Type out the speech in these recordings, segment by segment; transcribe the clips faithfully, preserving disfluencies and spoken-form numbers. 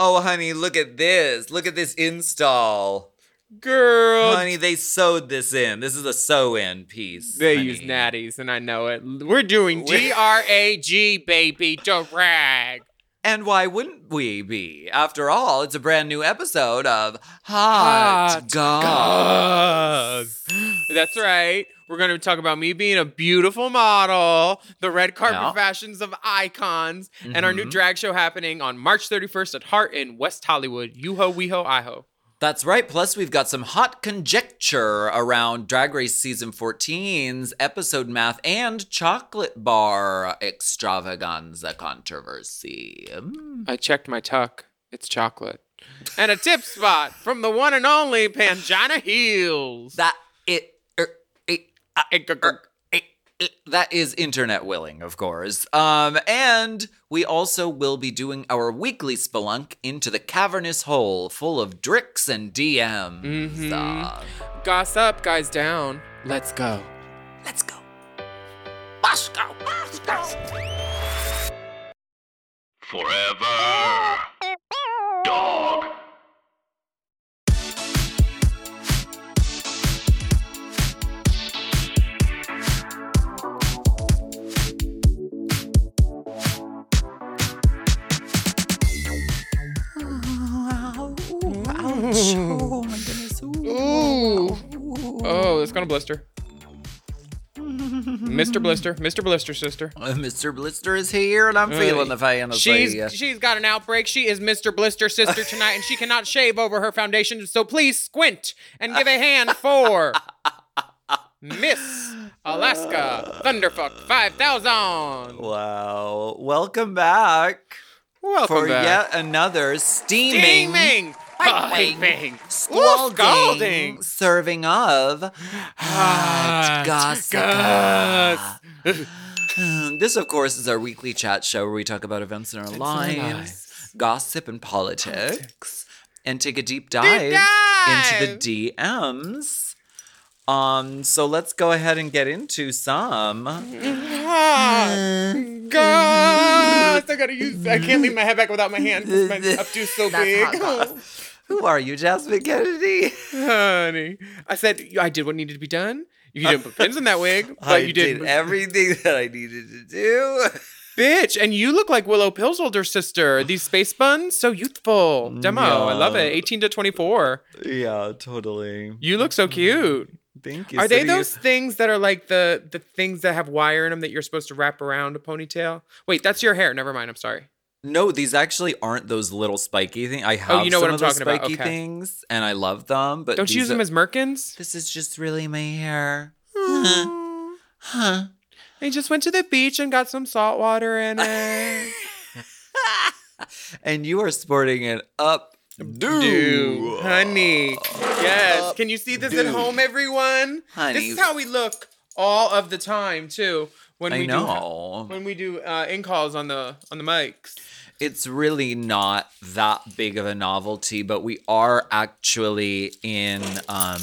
Oh, honey, look at this. Look at this install. Girl. Honey, they sewed this in. This is a sew-in piece. They honey. use natties, and I know it. We're doing D R A G, baby, drag. And why wouldn't we be? After all, it's a brand new episode of Hot, Hot Goss. That's right. We're going to talk about me being a beautiful model, the red carpet no. fashions of icons, mm-hmm. and our new drag show happening on March thirty-first at Heart in West Hollywood. Yoo-ho, wee-ho, I-ho. That's right. Plus, we've got some hot conjecture around Drag Race Season fourteen's episode math and chocolate bar extravaganza controversy. Mm. I checked my tuck. It's chocolate. And a tip spot from the one and only Pangina Heels. That it... That is internet willing, of course. Um, and we also will be doing our weekly spelunk into the cavernous hole full of dricks and D Ms. Mm-hmm. Uh, Goss up, guys down. Let's go. Let's go. Bosco. Bosco. Forever. Dog. Oh, my goodness. Ooh. Ooh. Ooh. Oh, it's gonna blister. Mister Blister. Mister Blister, sister. Uh, Mister Blister is here, and I'm really? feeling the pain. She's, like, uh, she's got an outbreak. She is Mister Blister, sister, tonight, and she cannot shave over her foundation, so please squint and give a hand for Miss Alaska Thunderfuck five thousand. Wow. Welcome back. Welcome for back. yet another steaming... Steaming! Piping, scalding, serving of hot gossip. This, of course, is our weekly chat show where we talk about events in our it's lives, nice. gossip and politics, politics, and take a deep dive, deep dive into the D Ms. Um, so let's go ahead and get into some hot goss. I gotta use. I can't leave my head back without my hand. My updo's so big. Who are you, Jasmine Kennedy? Honey. I said, I did what needed to be done. You didn't put pins in that wig, but I you did. did everything that I needed to do. Bitch, and you look like Willow Pillsholder's sister. These space buns, so youthful. Demo, yeah. I love it. eighteen to twenty-four. Yeah, totally. You look so cute. Thank you. Are so they those you... things that are like the, the things that have wire in them that you're supposed to wrap around a ponytail? Wait, that's your hair. Never mind, I'm sorry. No, these actually aren't those little spiky things. I have oh, you know some what I'm of those talking spiky about. Okay. things, and I love them. But don't you use them are... as merkins? This is just really my hair. Huh. Huh. I just went to the beach and got some salt water in it. And you are sporting an up do, honey. Yes. Up Can you see this do. at home, everyone? Honey. This is how we look all of the time, too. When I we know. do when we do uh, in calls on the on the mics. It's really not that big of a novelty, but we are actually in um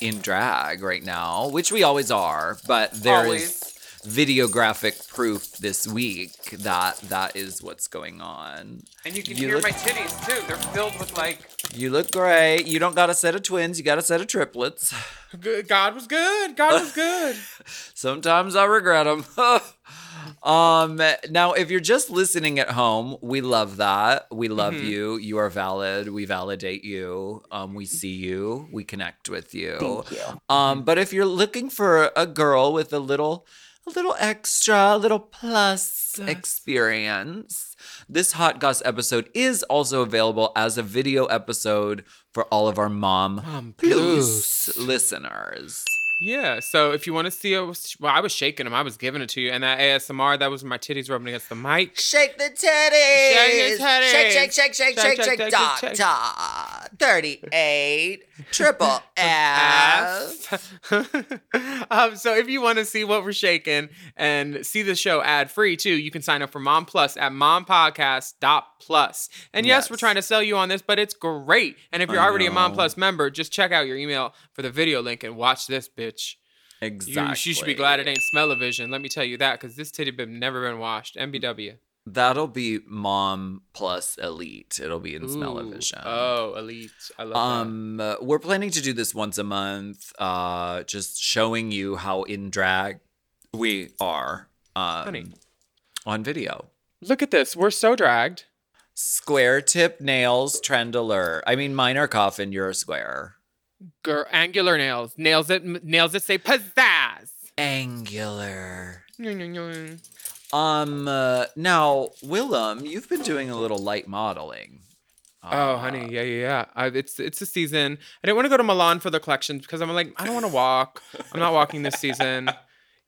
in drag right now, which we always are, but there always. is videographic proof this week that that is what's going on. And you can you hear look, my titties too. They're filled with like. You look great. You don't got a set of twins. You got a set of triplets. God was good. God was good. Sometimes I regret them. Um, now, if you're just listening at home, we love that. We love mm-hmm. you. You are valid. We validate you. Um, we see you. We connect with you. Thank you. Um, but if you're looking for a girl with a little, a little extra, a little plus yes. experience, this Hot Goss episode is also available as a video episode for all of our Mom, Mom Plus. Plus listeners. Yeah, so if you want to see, it, well, I was shaking them. I was giving it to you. And that A S M R, that was my titties rubbing against the mic. Shake the titties. Shake the titties. Shake, shake, shake, shake, shake, shake, shake, dot, dot. thirty-eight, triple F. um, so if you want to see what we're shaking and see the show ad-free, too, you can sign up for Mom Plus at mompodcast dot plus. And yes, yes, we're trying to sell you on this, but it's great. And if you're I already know. a Mom Plus member, just check out your email for the video link and watch this bitch. Bitch. Exactly. You, she should be glad it ain't smell-o-vision. Let me tell you that, because this titty bib never been washed. M B W. That'll be Mom Plus Elite. It'll be in smell-o-vision. Oh, Elite. I love um, that. We're planning to do this once a month, uh, just showing you how in drag we are um, Honey. on video. Look at this. We're so dragged. Square tip nails trend alert. I mean, mine are coffin, you're a square. Girl, angular nails. Nails that, nails that say pizzazz. Angular. um, uh, now, Willem, you've been doing a little light modeling. Uh, oh, honey, yeah, yeah, yeah. I, it's it's the season. I didn't want to go to Milan for the collection because I'm like, I don't want to walk. I'm not walking this season.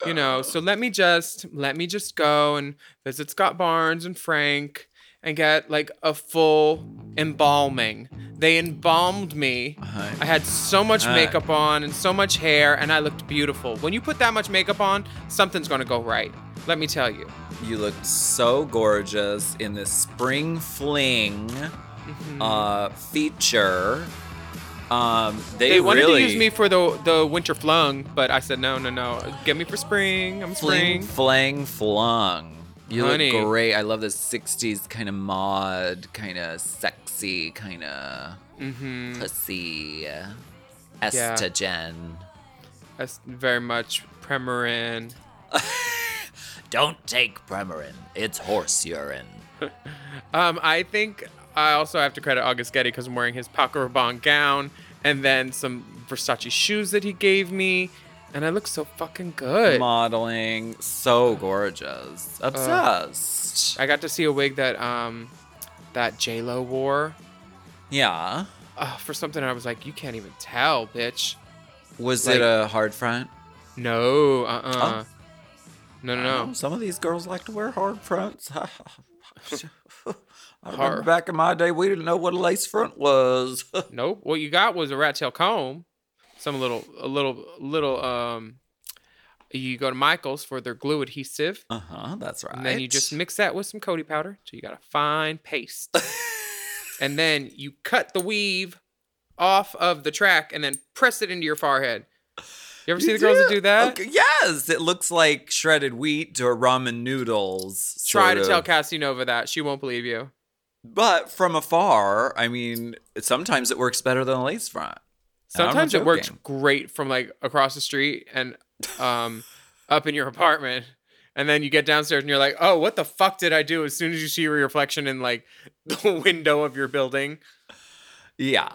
You know, so let me just, let me just go and visit Scott Barnes and Frank and get like a full embalming. They embalmed me. Uh-huh. I had so much makeup on and so much hair, and I looked beautiful. When you put that much makeup on, something's gonna go right. Let me tell you. You looked so gorgeous in this spring fling mm-hmm. uh, feature. Um, they, they wanted really... to use me for the the winter flung, but I said no, no, no. Get me for spring. I'm spring. Fling, flang, flung. You Honey. look great. I love the sixties kind of mod, kind of sexy, kind of mm-hmm. pussy. Estagen. That's yeah. very much Premarin. Don't take Premarin. It's horse urine. um, I think I also have to credit August Getty because I'm wearing his Paco Rabanne gown and then some Versace shoes that he gave me. And I look so fucking good. Modeling. So gorgeous. Obsessed. Uh, I got to see a wig that um, that J-Lo wore. Yeah. Uh, for something I was like, you can't even tell, bitch. Was like, it a hard front? No. Uh-uh. Oh. No, no, no. Know, some of these girls like to wear hard fronts. I remember back in my day, we didn't know what a lace front was. Nope. What you got was a rat tail comb. Some little, a little, little, um, you go to Michael's for their glue adhesive. Uh-huh, that's right. And then you just mix that with some Cody powder till you got a fine paste. And then you cut the weave off of the track and then press it into your forehead. You ever you see the do? girls that do that? Okay, yes, it looks like shredded wheat or ramen noodles. Try to of. tell Cassie Nova that. She won't believe you. But from afar, I mean, sometimes it works better than a lace front. Sometimes it works great from like across the street and um, up in your apartment. And then you get downstairs and you're like, oh, what the fuck did I do as soon as you see your reflection in like the window of your building? Yeah.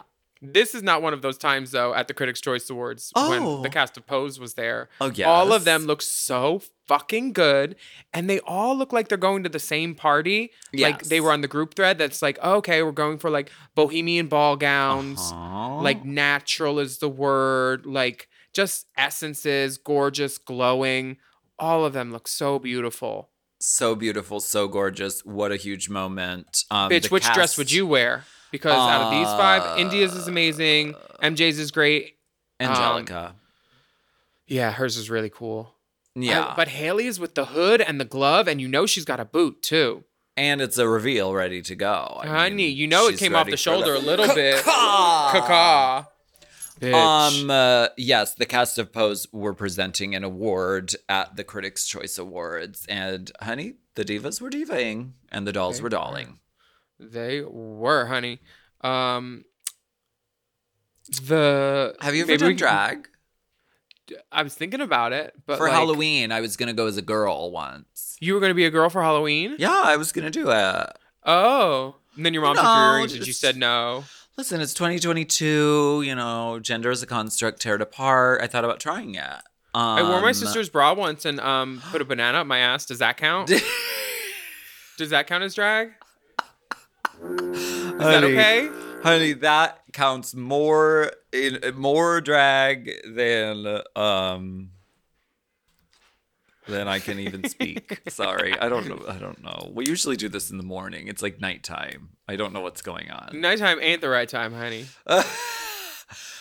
This is not one of those times, though, at the Critics' Choice Awards oh. when the cast of Pose was there. Oh, yes. All of them look so fucking good. And they all look like they're going to the same party. Yes. Like, they were on the group thread that's like, oh, okay, we're going for, like, bohemian ball gowns. Uh-huh. Like, natural is the word. Like, just essences, gorgeous, glowing. All of them look so beautiful. So beautiful, so gorgeous. What a huge moment. Um, Bitch, which cast- dress would you wear? Because uh, out of these five, India's is amazing. M J's is great. Angelica. Um, yeah, hers is really cool. Yeah. I, but Haley's with the hood and the glove, and you know she's got a boot, too. And it's a reveal ready to go. I Honey, mean, you know it came off the shoulder the- a little bit. Caw-caw. Bitch. Um, uh, yes, the cast of Pose were presenting an award at the Critics' Choice Awards. And, honey, the divas were divaing and the dolls they were dolling. Were. They were, honey. Um, the Have you ever done we, drag? I was thinking about it. But for like, Halloween, I was going to go as a girl once. You were going to be a girl for Halloween? Yeah, I was going to do it. Oh. And then your mom no, took your earrings and you said no. Listen, it's twenty twenty-two, you know, gender is a construct, tear it apart. I thought about trying it. Um, I wore my sister's bra once and um, put a banana up my ass. Does that count? Does that count as drag? Is honey, that okay? Honey, that counts more in more drag than um than I can even speak. Sorry. I don't know. I don't know. We usually do this in the morning. It's like nighttime. I don't know what's going on. Nighttime ain't the right time, honey.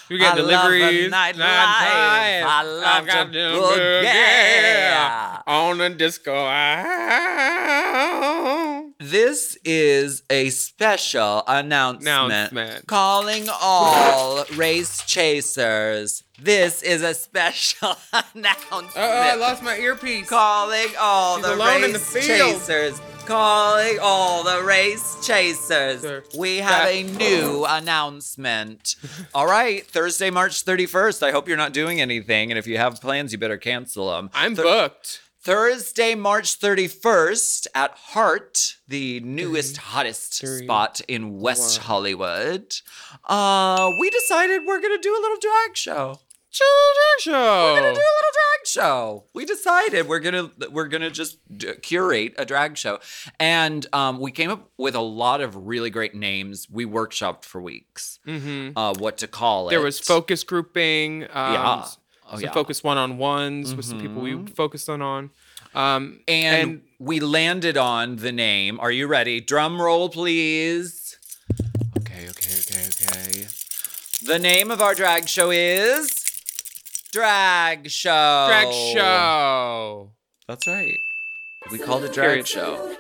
We got deliveries. Night night I love got good, yeah. On the disco. I... This is a special announcement, announcement. Calling all race chasers. This is a special announcement. Oh, I lost my earpiece. Calling all She's the race the chasers. Calling all the race chasers. Sure. We have that, a new oh. announcement. All right, Thursday, March thirty-first. I hope you're not doing anything. And if you have plans, you better cancel them. I'm Th- booked. Thursday, March thirty-first at Heart, the newest, three, hottest three, spot in West one. Hollywood. Uh, we decided we're going to do a little drag show. Drag show. We're gonna do a little drag show. We decided we're gonna we're gonna just d- curate a drag show, and um, we came up with a lot of really great names. We workshopped for weeks, mm-hmm. uh, what to call it. There was focus grouping, um, yeah, oh, some yeah. focus one-on-ones mm-hmm. with some people we focused on on, um, and, and we landed on the name. Are you ready? Drum roll, please. Okay, okay, okay, okay. The name of our drag show is. Drag show. Drag show. That's right. We called it drag show.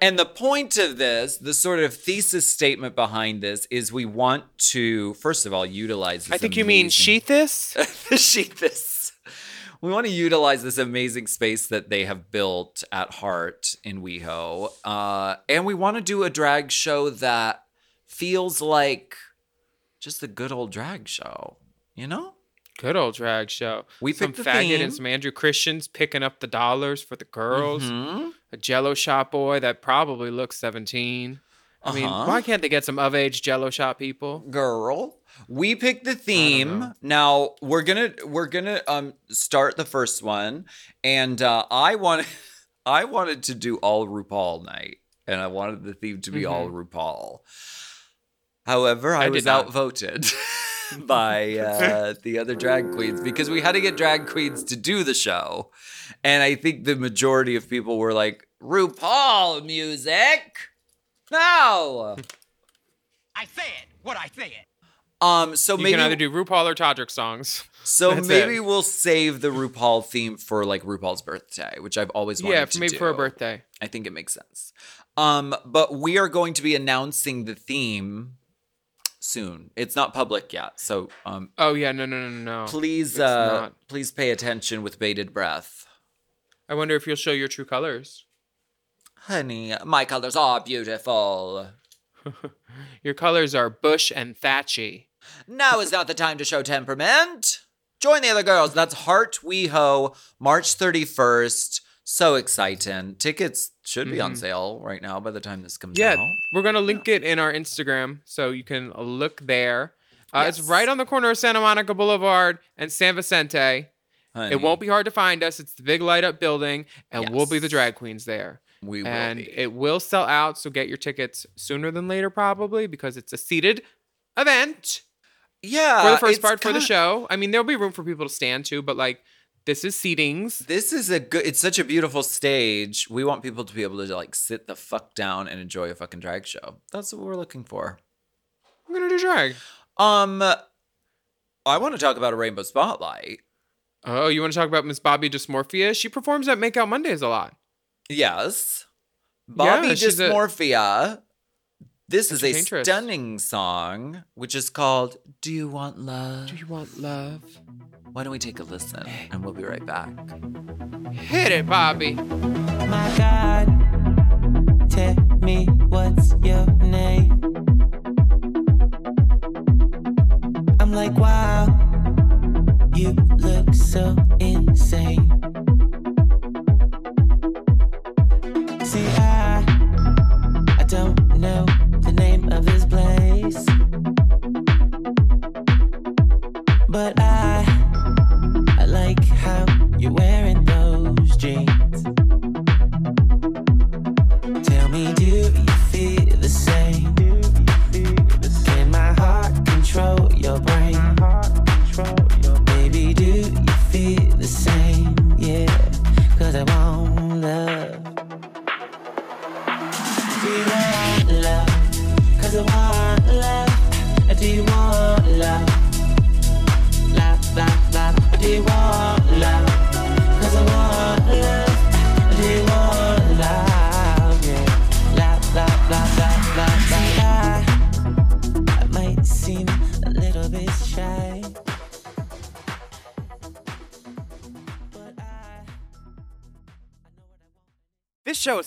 And the point of this, the sort of thesis statement behind this is we want to, first of all, utilize this. I think amazing, you mean she-this? The she-this. We want to utilize this amazing space that they have built at Heart in WeHo. Uh, and we want to do a drag show that feels like just the good old drag show, you know? Good old drag show. We some picked the faggot theme. And some Andrew Christians picking up the dollars for the girls. Mm-hmm. A Jell-O shot boy that probably looks seventeen. I uh-huh. mean, why can't they get some of-age Jell-O shot people? Girl, we picked the theme. Now we're gonna we're gonna um start the first one, and uh, I wanted I wanted to do all RuPaul night, and I wanted the theme to be mm-hmm. all RuPaul. However, I, I was outvoted. by uh, the other drag queens because we had to get drag queens to do the show. And I think the majority of people were like, RuPaul music? No! I said what I said. Um, so you maybe, can either do RuPaul or Todrick songs. So That's maybe it. We'll save the RuPaul theme for like RuPaul's birthday, which I've always wanted yeah, to maybe do. Yeah, for a birthday. I think it makes sense. Um, but we are going to be announcing the theme soon. It's not public yet, so um oh yeah no no no no please it's uh not. Please pay attention with bated breath. I wonder if you'll show your true colors. Honey, my colors are beautiful. Your colors are bush and thatchy. Now is not the time to show temperament. Join the other girls. That's Heart WeHo, March thirty-first. So exciting. Tickets should be mm-hmm. on sale right now by the time this comes yeah, out. Yeah, we're going to link yeah. it in our Instagram so you can look there. Uh, yes. It's right on the corner of Santa Monica Boulevard and San Vicente. Honey. It won't be hard to find us. It's the big light-up building, and yes. we'll be the drag queens there. We will And be. It will sell out, so get your tickets sooner than later probably because it's a seated event. Yeah. For the first part kinda- for the show. I mean, there'll be room for people to stand too, but like, this is seatings. This is a good, it's such a beautiful stage. We want people to be able to like sit the fuck down and enjoy a fucking drag show. That's what we're looking for. I'm going to do drag. Um, I want to talk about a rainbow spotlight. Oh, you want to talk about Miss Bobby Dysmorphia? She performs at Makeout Mondays a lot. Yes. Bobby yeah, Dysmorphia a- This is a stunning song, which is called Do You Want Love? Do You Want Love? Why don't we take a listen, and we'll be right back. Hit it, Bobby. My God, tell me what's your name. I'm like, wow, you look so insane. See, I, I don't know the name of this place, but I, I like how you're wearing those jeans. Tell me, do you feel the same? Do you feel the same? Can my heart control your brain? My heart control your brain. Baby, do you feel the same? Yeah, 'cause I want love. Do you want love? 'Cause I want love. Do you want love? Love, love, love. Do you want love? 'Cause I want love. Do you want love? Yeah. Love, love, love, love, love, love. I, I might seem a little bit shy. This show is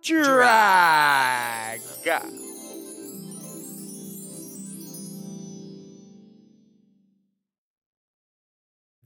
Drag.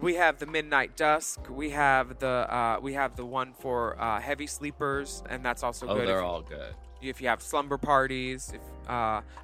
We have the Midnight Dusk. We have the uh, we have the one for uh, heavy sleepers, and that's also oh, good. Oh, they're if, all good. If you have slumber parties, if uh,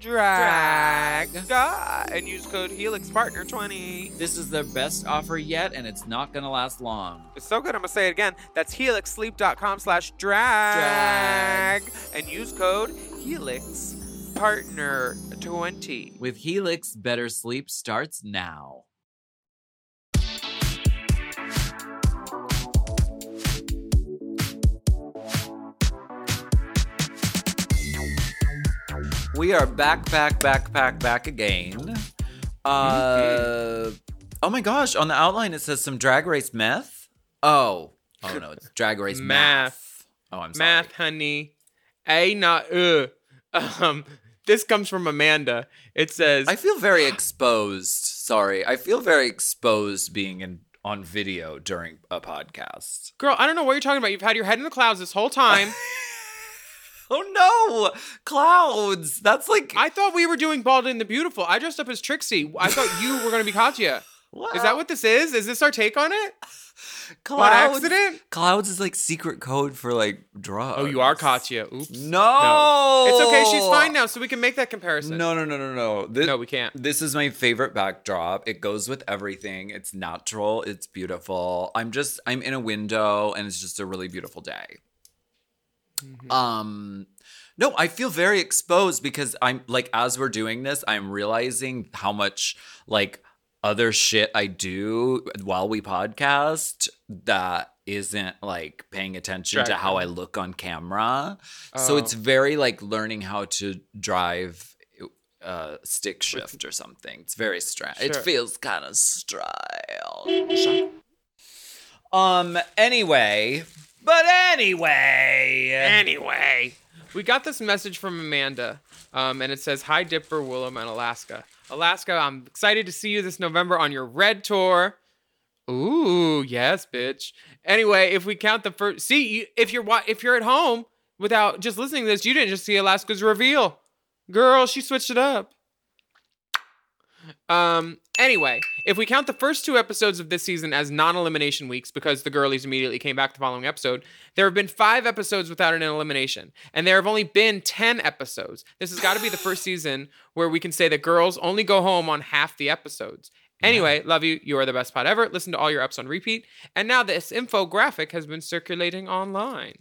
Drag. Drag and use code Helix Partner twenty. This is their best offer yet, and it's not gonna last long. It's so good, I'm gonna say it again. That's helix sleep dot com slash drag. drag and use code Helix Partner twenty. With Helix, better sleep starts now. We are back, back, back, back, back again. Uh, oh my gosh, on the outline it says some Drag Race myth. Oh, oh no, it's Drag Race math. math. Oh, I'm sorry. Math, honey. A not, uh. Um, this comes from Amanda. It says... I feel very exposed. Sorry. I feel very exposed being in on video during a podcast. Girl, I don't know what you're talking about. You've had your head in the clouds this whole time. Oh no, clouds. That's like... I thought we were doing Bald and the Beautiful. I dressed up as Trixie. I thought you were going to be Katya. Wow. Is that what this is? Is this our take on it? Clouds. By accident? Clouds is like secret code for like drugs. Oh, you are Katya. Oops. No. no. It's okay. She's fine now, so we can make that comparison. No, no, no, no, no. This, no, we can't. This is my favorite backdrop. It goes with everything. It's natural. It's beautiful. I'm just, I'm in a window and it's just a really beautiful day. Mm-hmm. Um, no, I feel very exposed because I'm like, as we're doing this, I'm realizing how much like other shit I do while we podcast that isn't like paying attention Drag. to how I look on camera. Oh. So it's very like learning how to drive uh stick shift or something. It's very strange. Sure. It feels kind of strange. Um, anyway, but anyway, anyway, we got this message from Amanda, um, and it says, "Hi, Dipper, Willem, and Alaska. Alaska, I'm excited to see you this November on your Red Tour." Ooh, yes, bitch. Anyway, if we count the first, see, you, if you're if you're at home without just listening to this, you didn't just see Alaska's reveal, girl. She switched it up. Um. Anyway, if we count the first two episodes of this season as non-elimination weeks because the girlies immediately came back the following episode, there have been five episodes without an elimination, and there have only been ten episodes. This has got to be the first season where we can say that girls only go home on half the episodes. Anyway, love you. You are the best pod ever. Listen to all your eps on repeat. And now this infographic has been circulating online.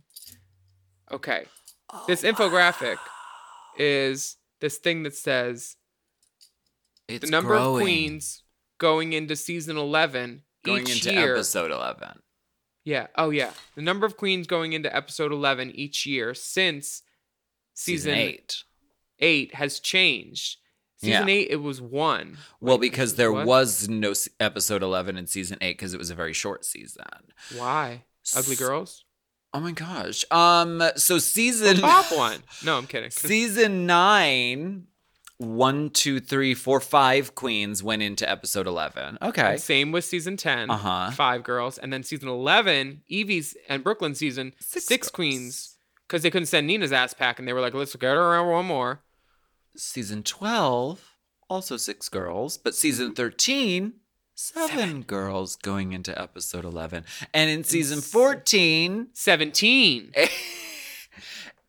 Okay. Oh, this infographic wow. is this thing that says... It's the number growing. of queens going into season eleven going each into year. episode eleven. Yeah. Oh, yeah. The number of queens going into episode eleven each year since season, season eight. eight has changed. Season yeah. eight, it was one. Well, like, because there what? was no episode eleven in season eight because it was a very short season. Why? Ugly S- girls? Oh my gosh. Um. So season... The top one. No, I'm kidding. Season nine... One, two, three, four, five queens went into episode eleven. Okay. And same with season ten. Uh-huh. Five girls. And then season eleven, Evie's and Brooklyn's season, six, six queens. Because they couldn't send Nina's ass pack. And they were like, let's get her around one more. Season twelve, also six girls. But season thirteen, seven, seven. girls going into episode eleven. And in season fourteen. seventeen. Eight-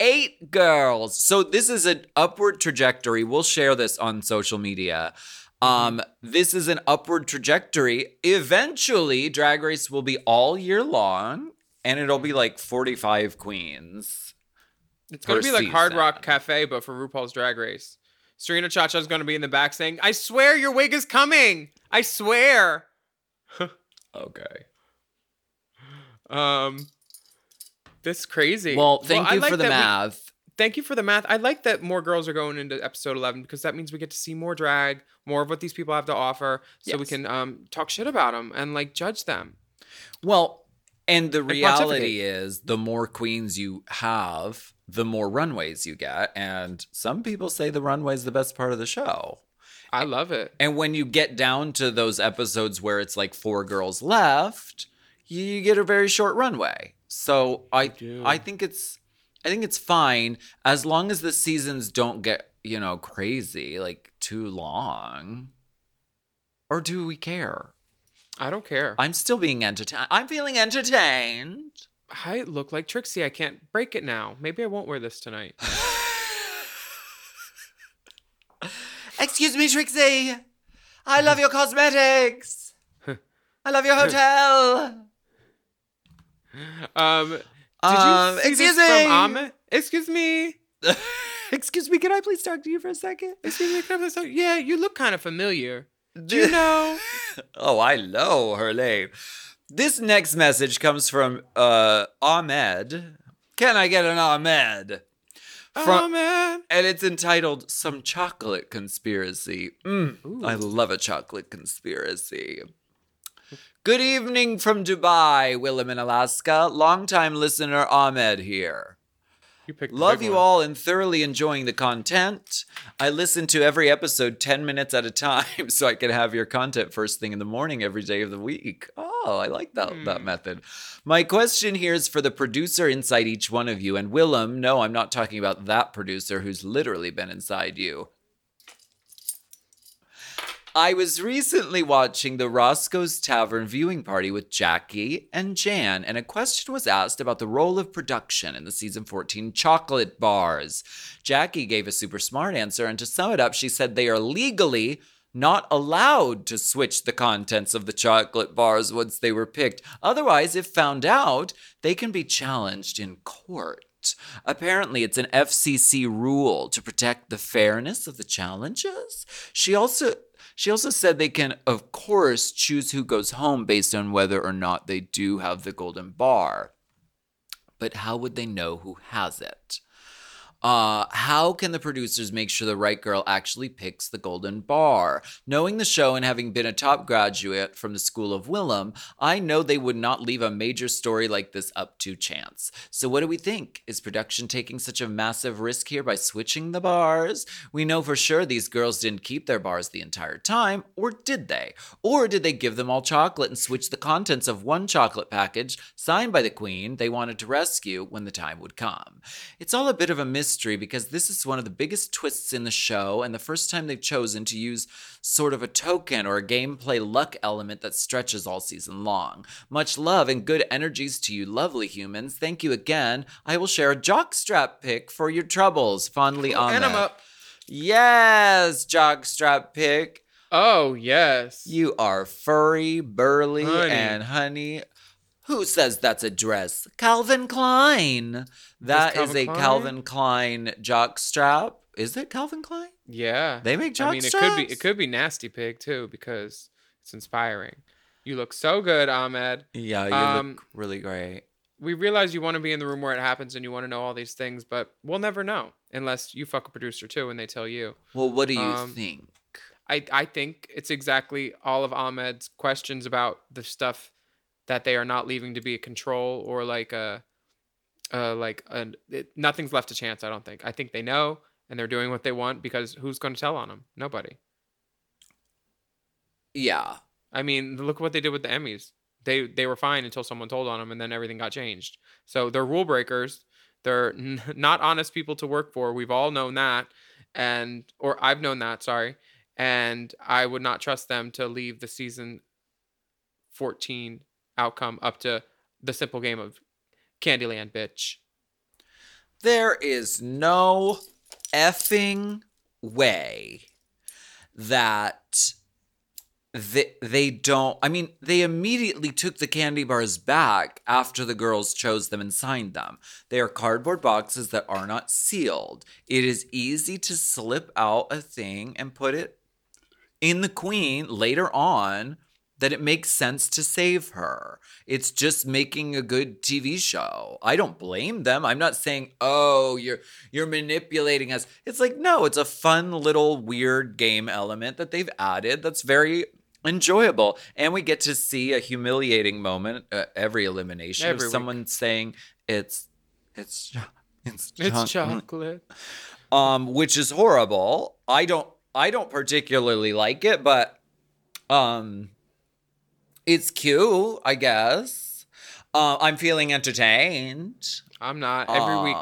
Eight girls. So this is an upward trajectory. We'll share this on social media. Um, this is an upward trajectory. Eventually, Drag Race will be all year long, and it'll be like forty-five queens. It's going to be like season. Hard Rock Cafe, but for RuPaul's Drag Race. Serena Chacha is going to be in the back saying, "I swear your wig is coming. I swear." Okay. Um... This is crazy. Well, thank well, you like for the math. We, thank you for the math. I like that more girls are going into episode eleven because that means we get to see more drag, more of what these people have to offer, so yes. we can um, talk shit about them and, like, judge them. Well, and the and reality is the more queens you have, the more runways you get. And some people say the runway is the best part of the show. I love it. And when you get down to those episodes where it's, like, four girls left, you get a very short runway. So I I think it's I think it's fine as long as the seasons don't get, you know, crazy, like too long. Or do we care? I don't care. I'm still being entertained. I'm feeling entertained. I look like Trixie. I can't break it now. Maybe I won't wear this tonight. Excuse me, Trixie. I love your cosmetics. I love your hotel. Um, did you um, see excuse this me. From Ahmed? Excuse me. Excuse me. Can I please talk to you for a second? Excuse me. Can I please talk? Yeah, you look kind of familiar. Do you know? Oh, I know her name. This next message comes from uh Ahmed. Can I get an Ahmed? From, Ahmed. And it's entitled "Some Chocolate Conspiracy." Mm, I love a chocolate conspiracy. Good evening from Dubai, Willem in Alaska. Longtime listener Ahmed here. you picked. Love you all and thoroughly enjoying the content. I listen to every episode ten minutes at a time so I can have your content first thing in the morning every day of the week. Oh, I like that, mm. that method. My question here is for the producer inside each one of you. And Willem, no, I'm not talking about that producer who's literally been inside you. I was recently watching the Roscoe's Tavern viewing party with Jackie and Jan, and a question was asked about the role of production in the season fourteen chocolate bars. Jackie gave a super smart answer, and to sum it up, she said they are legally not allowed to switch the contents of the chocolate bars once they were picked. Otherwise, if found out, they can be challenged in court. Apparently, it's an F C C rule to protect the fairness of the challenges. She also... She also said they can, of course, choose who goes home based on whether or not they do have the golden bar. But how would they know who has it? Uh, how can the producers make sure the right girl actually picks the golden bar? Knowing the show and having been a top graduate from the School of Willem, I know they would not leave a major story like this up to chance. So what do we think? Is production taking such a massive risk here by switching the bars? We know for sure these girls didn't keep their bars the entire time, or did they? Or did they give them all chocolate and switch the contents of one chocolate package signed by the queen they wanted to rescue when the time would come? It's all a bit of a mystery. Because this is one of the biggest twists in the show and the first time they've chosen to use sort of a token or a gameplay luck element that stretches all season long. Much love and good energies to you lovely humans. Thank you again. I will share a jockstrap pick for your troubles. Fondly, Ahmed. And I'm up. Yes, jockstrap pick. Oh, yes. You are furry, burly, honey. and honey. Who says that's a dress? Calvin Klein. That is, Calvin is a Klein? Calvin Klein jockstrap. Is it Calvin Klein? Yeah. They make jockstraps? I mean, it could be it could be Nasty Pig, too, because it's inspiring. You look so good, Ahmed. Yeah, you um, look really great. We realize you want to be in the room where it happens and you want to know all these things, but we'll never know unless you fuck a producer, too, and they tell you. Well, what do you um, think? I, I think it's exactly all of Ahmed's questions about the stuff that they are not leaving to be a control or like a, uh, like a, it, nothing's left to chance. I don't think. I think they know and they're doing what they want because who's going to tell on them? Nobody. Yeah. I mean, look what they did with the Emmys. They they were fine until someone told on them, and then everything got changed. So they're rule breakers. They're n- not honest people to work for. We've all known that, and or I've known that. Sorry, and I would not trust them to leave the season fourteen outcome up to the simple game of Candyland, bitch. There is no effing way that they, they don't. I mean, they immediately took the candy bars back after the girls chose them and signed them. They are cardboard boxes that are not sealed. It is easy to slip out a thing and put it in the queen later on. That it makes sense to save her. It's just making a good T V show. I don't blame them. I'm not saying, oh, you're you're manipulating us. It's like, no, it's a fun little weird game element that they've added that's very enjoyable. And we get to see a humiliating moment uh, every elimination every of someone week. saying it's it's cho- it's, cho- it's chocolate. Um, which is horrible. I don't I don't particularly like it, but um it's cute, I guess. Uh, I'm feeling entertained. I'm not. Every uh, week,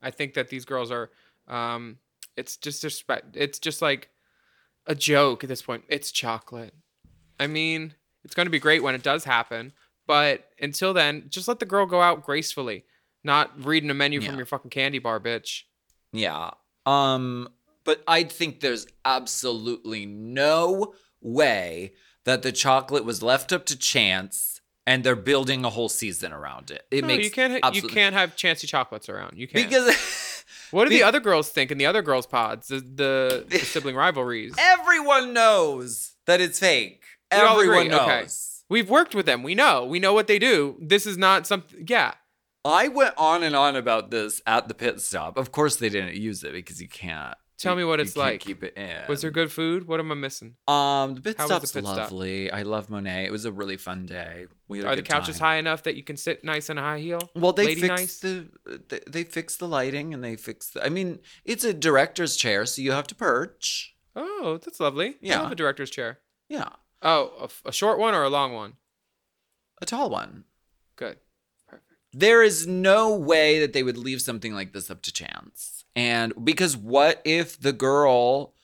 I think that these girls are, um, it's just respect. It's just like a joke at this point. It's chocolate. I mean, it's going to be great when it does happen. But until then, just let the girl go out gracefully. Not reading a menu yeah. from your fucking candy bar, bitch. Yeah. Um. But I think there's absolutely no way that the chocolate was left up to chance, and they're building a whole season around it. It no, makes you can't. Ha- you can't have chancy chocolates around. You can't. Because what do the, the other girls think in the other girls' pods? The, the, the sibling rivalries. Everyone knows that it's fake. We Everyone knows. Okay. We've worked with them. We know. We know what they do. This is not something. Yeah. I went on and on about this at the pit stop. Of course, they didn't use it because you can't. Tell you, me what it's like. Keep it in. Was there good food? What am I missing? Um, the pit How stop's the pit lovely. Stop? I love Monet. It was a really fun day. We had a Are good the couches time. High enough that you can sit nice in a high heel? Well, they Lady fixed nice? the they, they fixed the lighting and they fixed. The, I mean, it's a director's chair, so you have to perch. Oh, that's lovely. Yeah, I love a director's chair. Yeah. Oh, a, a short one or a long one? A tall one. Good. There is no way that they would leave something like this up to chance. And because what if the girl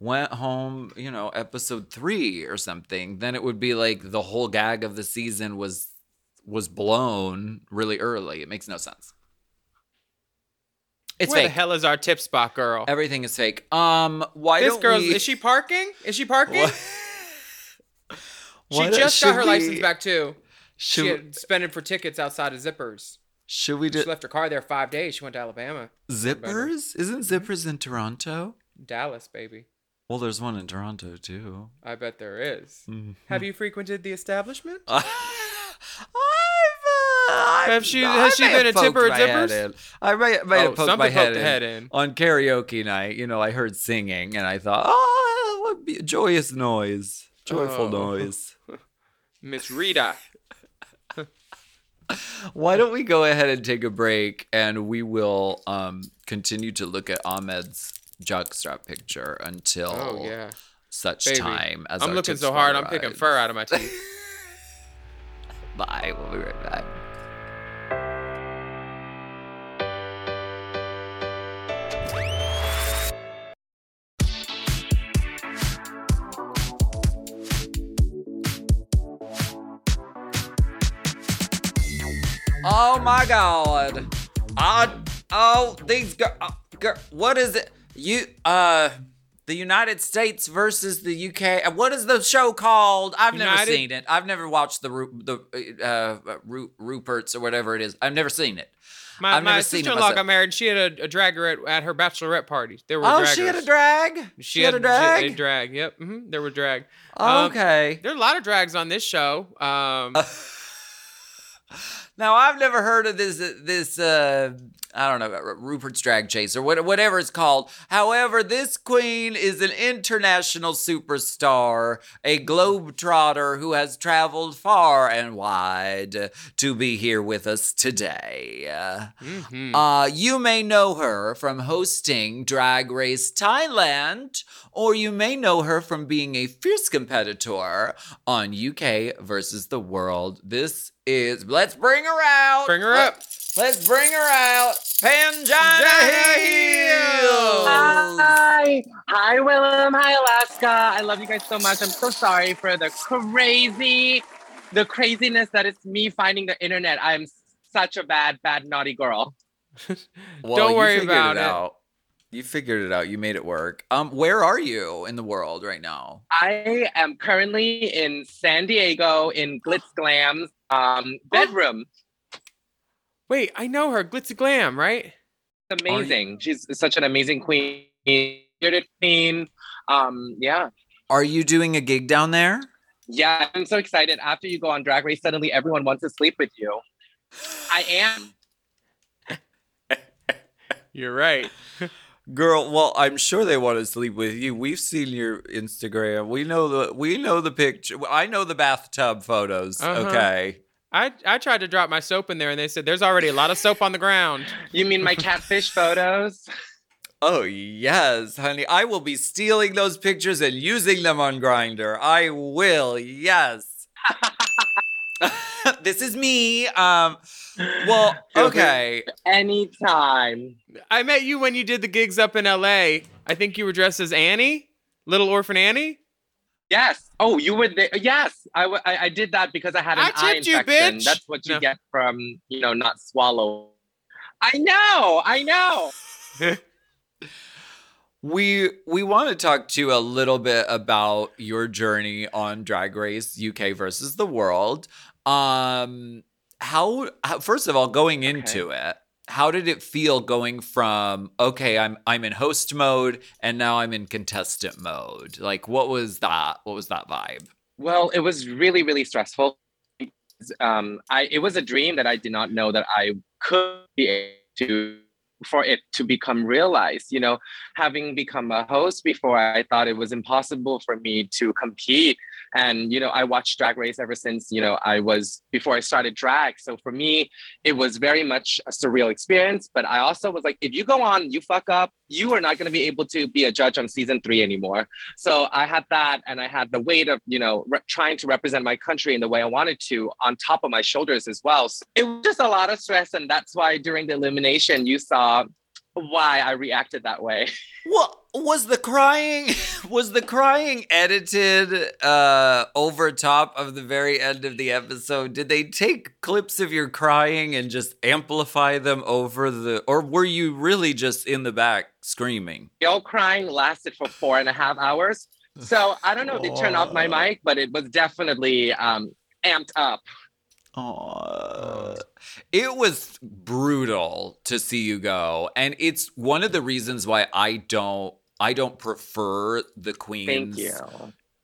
went home, you know, episode three or something, then it would be like the whole gag of the season was was blown really early. It makes no sense. It's Where fake. the hell is our tip spot, girl? Everything is fake. Um, why this don't girl we... is she parking? Is she parking? She just got her we... license back too. Should she had spending for tickets outside of Zippers. Should we do? She left her car there five days. She went to Alabama. Zippers? Isn't Zippers in Toronto? Dallas, baby. Well, there's one in Toronto, too. I bet there is. Mm-hmm. Have you frequented the establishment? I've, uh, I've... She, has I she been a tipper at Zippers? I might, might oh, have poked my head, head in. in. On karaoke night, you know, I heard singing, and I thought, oh, what be a joyous noise. Joyful oh. noise. Miss Rita. Why don't we go ahead and take a break, and we will um, continue to look at Ahmed's jockstrap picture until oh, yeah. such Baby. time as I'm our looking so hard, arrives. I'm picking fur out of my teeth. Bye. We'll be right back. Oh my God! Oh, oh, these girl, oh, girl, what is it? You, uh, the United States versus the U K. What is the show called? I've United? never seen it. I've never watched the the uh, Ru, Rupert's or whatever it is. I've never seen it. My, I've my never seen it. My sister-in-law got married. She had a, a dragger at, at her bachelorette party. There were oh, draggers. she had a drag. She, she had, had a drag. She, a drag. Yep. Mm-hmm. There were drag. Oh, um, okay. There are a lot of drags on this show. Um. Uh, Now, I've never heard of this, this uh, I don't know, Rupert's Drag Chase or what, whatever it's called. However, this queen is an international superstar, a globetrotter who has traveled far and wide to be here with us today. Mm-hmm. Uh, you may know her from hosting Drag Race Thailand, or you may know her from being a fierce competitor on U K versus the world. This is, let's bring her out. Bring her up. Let's bring her out. Pangina Heels. Hi. Hi, Willem. Hi, Alaska. I love you guys so much. I'm so sorry for the crazy, the craziness that it's me finding the internet. I'm such a bad, bad, naughty girl. Well, Don't worry about it. it. Out. You figured it out. You made it work. Um, where are you in the world right now? I am currently in San Diego in Glitz Glam's um, bedroom. Oh. Wait, I know her. Glitz Glam, right? It's amazing. You- She's such an amazing queen. queen. Um, yeah. Are you doing a gig down there? Yeah, I'm so excited. After you go on Drag Race, suddenly everyone wants to sleep with you. I am. You're right. Girl, well, I'm sure they want to sleep with you. We've seen your Instagram. We know the we know the picture. I know the bathtub photos. Uh-huh. Okay. I, I tried to drop my soap in there, and they said there's already a lot of soap on the ground. You mean my catfish photos? Oh, yes, honey. I will be stealing those pictures and using them on Grindr. I will, yes. This is me. Um, well, okay. Anytime. I met you when you did the gigs up in L A. I think you were dressed as Annie, Little Orphan Annie. Yes. Oh, you were there. Yes, I, w- I, I did that because I had an I eye infection. You, bitch. That's what you no. get from you know not swallow. I know. I know. We we want to talk to you a little bit about your journey on Drag Race U K versus the world. Um, how, how first of all, going okay. into it, how did it feel going from okay, I'm I'm in host mode and now I'm in contestant mode? Like, what was that? What was that vibe? Well, it was really really stressful. Um, I it was a dream that I did not know that I could be able to for it to become realized. You know, having become a host before, I thought it was impossible for me to compete. And, you know, I watched Drag Race ever since, you know, I was, before I started drag. So for me, it was very much a surreal experience. But I also was like, if you go on, you fuck up, you are not going to be able to be a judge on season three anymore. So I had that, and I had the weight of, you know, re- trying to represent my country in the way I wanted to on top of my shoulders as well. So it was just a lot of stress. And that's why during the elimination, you saw why I reacted that way. Well, was the crying, was the crying edited uh, over top of the very end of the episode? Did they take clips of your crying and just amplify them over the, or were you really just in the back screaming? The old crying lasted for four and a half hours. So I don't know if they turned off my mic, but it was definitely um, amped up. Aww. It was brutal to see you go. And it's one of the reasons why I don't I don't prefer the Queens. Thank you.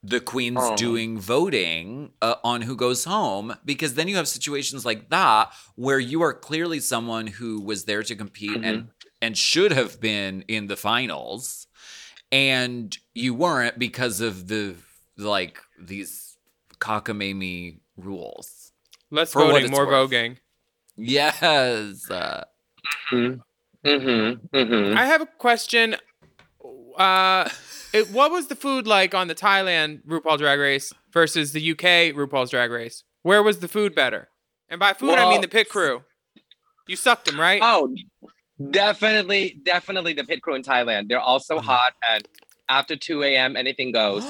The Queens oh. doing voting uh, on who goes home, because then you have situations like that where you are clearly someone who was there to compete mm-hmm. and and should have been in the finals. And you weren't because of the like these cockamamie rules. Less voting, more worth. voguing. Yes. Uh, mm-hmm. Mm-hmm. Mm-hmm. I have a question. Uh, it, what was the food like on the Thailand RuPaul Drag Race versus the U K RuPaul's Drag Race? Where was the food better? And by food, well, I mean the pit crew. You sucked them, right? Oh, definitely. Definitely the pit crew in Thailand. They're all so hot. And after two a.m., anything goes.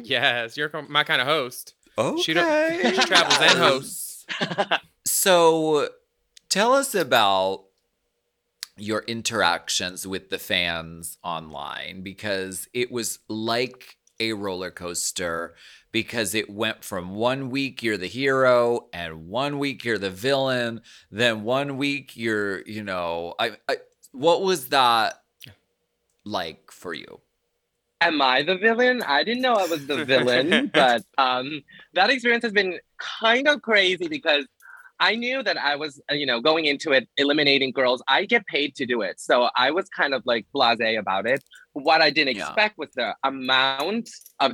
Yes. You're my kind of host. Okay. She, she travels and hosts. So tell us about your interactions with the fans online, because it was like a roller coaster, because it went from one week you're the hero and one week you're the villain. Then one week you're, you know, I, I what was that like for you? Am I the villain? I didn't know I was the villain, but um, that experience has been kind of crazy because I knew that I was, you know, going into it, eliminating girls. I get paid to do it. So I was kind of like blasé about it. What I didn't yeah. expect was the amount of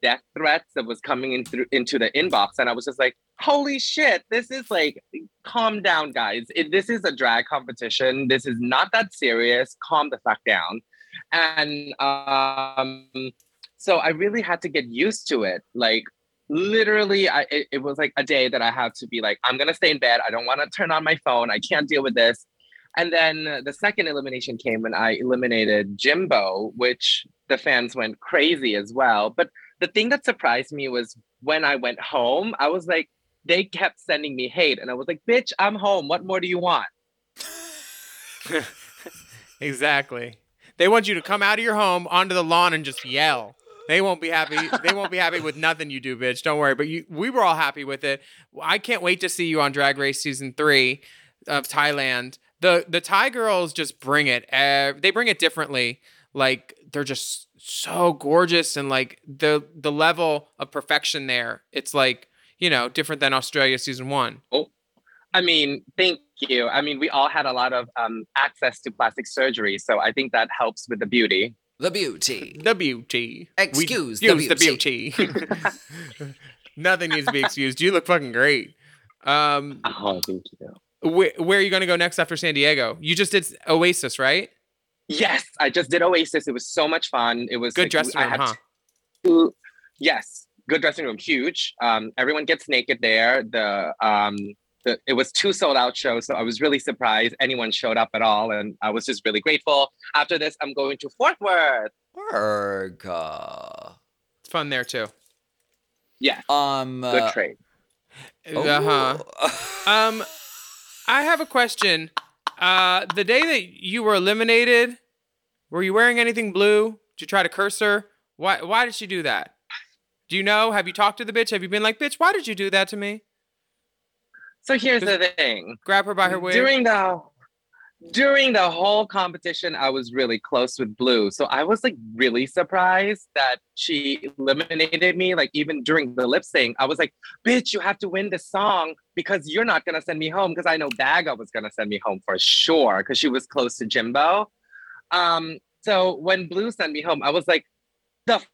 death threats that was coming in through into the inbox. And I was just like, holy shit, this is like, calm down, guys. It, this is a drag competition. This is not that serious. Calm the fuck down. And um, so I really had to get used to it. Like, literally, I, it, it was like a day that I had to be like, I'm going to stay in bed. I don't want to turn on my phone. I can't deal with this. And then the second elimination came and I eliminated Jimbo, which the fans went crazy as well. But the thing that surprised me was when I went home, I was like, they kept sending me hate. And I was like, bitch, I'm home. What more do you want? Exactly. They want you to come out of your home onto the lawn and just yell. They won't be happy. They won't be happy with nothing you do, bitch. Don't worry. But you, we were all happy with it. I can't wait to see you on Drag Race Season three of Thailand. The the Thai girls just bring it. Uh, they bring it differently. Like, they're just so gorgeous. And, like, the the level of perfection there, it's, like, you know, different than Australia Season one. Oh, I mean, thank you. I mean, we all had a lot of um, access to plastic surgery, so I think that helps with the beauty. The beauty. The beauty. Excuse we the beauty. The beauty. Nothing needs to be excused. You look fucking great. Um, oh, thank you. Wh- where are you going to go next after San Diego? You just did Oasis, right? Yes, I just did Oasis. It was so much fun. It was good like, dressing room, I had huh? Two- yes, good dressing room. Huge. Um, everyone gets naked there. The um. It was two sold out shows, so I was really surprised anyone showed up at all, and I was just really grateful. After this, I'm going to Fort Worth. Berga. It's fun there too. Yeah. Um. Good trade. Uh huh. um, I have a question. Uh, the day that you were eliminated, were you wearing anything blue? Did you try to curse her? Why? Why did she do that? Do you know? Have you talked to the bitch? Have you been like, bitch, why did you do that to me? So here's the thing. Grab her by her wig. During the during the whole competition, I was really close with Blue. So I was like really surprised that she eliminated me. Like even during the lip sync, I was like, bitch, you have to win this song because you're not going to send me home. Because I know Baga was going to send me home for sure because she was close to Jimbo. Um, so when Blue sent me home, I was like, the f-